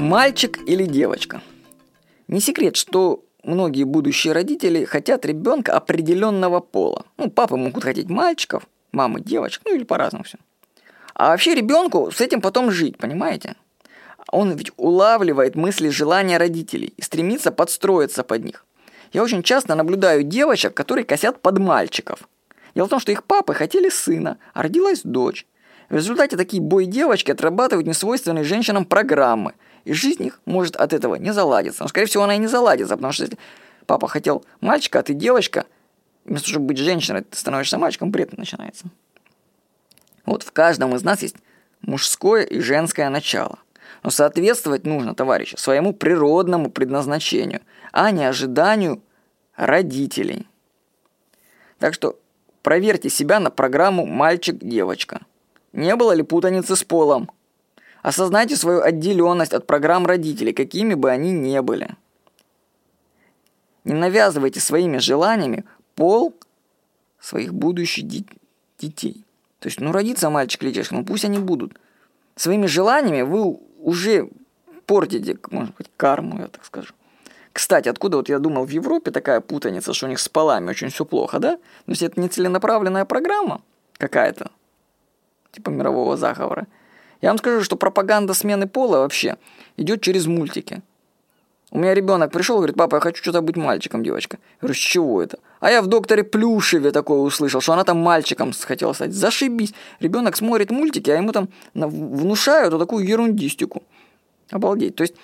Мальчик или девочка? Не секрет, что многие будущие родители хотят ребенка определенного пола. Папы могут хотеть мальчиков, мамы девочек, или по-разному все. А вообще ребенку с этим потом жить, понимаете? Он ведь улавливает мысли и желания родителей и стремится подстроиться под них. Я очень часто наблюдаю девочек, которые косят под мальчиков. Дело в том, что их папы хотели сына, а родилась дочь. В результате такие бой-девочки отрабатывают несвойственные женщинам программы, и жизнь их может от этого не заладиться. Но, скорее всего, она и не заладится, потому что если папа хотел мальчика, а ты девочка, вместо того, чтобы быть женщиной, ты становишься мальчиком, бред начинается. Вот в каждом из нас есть мужское и женское начало. Но соответствовать нужно, товарищи, своему природному предназначению, а не ожиданию родителей. Так что проверьте себя на программу «Мальчик-девочка». Не было ли путаницы с полом? Осознайте свою отделенность от программ родителей, какими бы они ни были. Не навязывайте своими желаниями пол своих будущих детей. То есть, родится мальчик или девочка, пусть они будут. Своими желаниями вы уже портите, может быть, карму, я так скажу. Кстати, откуда, я думал, в Европе такая путаница, что у них с полами очень все плохо, да? То есть, это не целенаправленная программа какая-то, типа мирового заговора. Я вам скажу, что пропаганда смены пола вообще идет через мультики. У меня ребенок пришел и говорит: папа, я хочу что-то быть мальчиком, девочка. Я говорю: с чего это? А я в докторе Плюшеве такое услышал, что она там мальчиком хотела стать. Зашибись. Ребенок смотрит мультики, а ему там внушают вот такую ерундистику. Обалдеть. То есть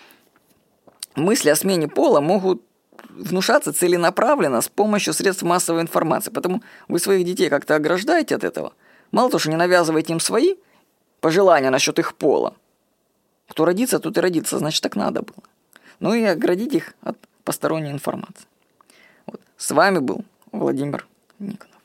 мысли о смене пола могут внушаться целенаправленно с помощью средств массовой информации. Поэтому вы своих детей как-то ограждаете от этого. Мало того, что не навязываете им свои пожелания насчет их пола. Кто родится, тот и родится, значит, так надо было. И оградить их от посторонней информации. С вами был Владимир Никонов.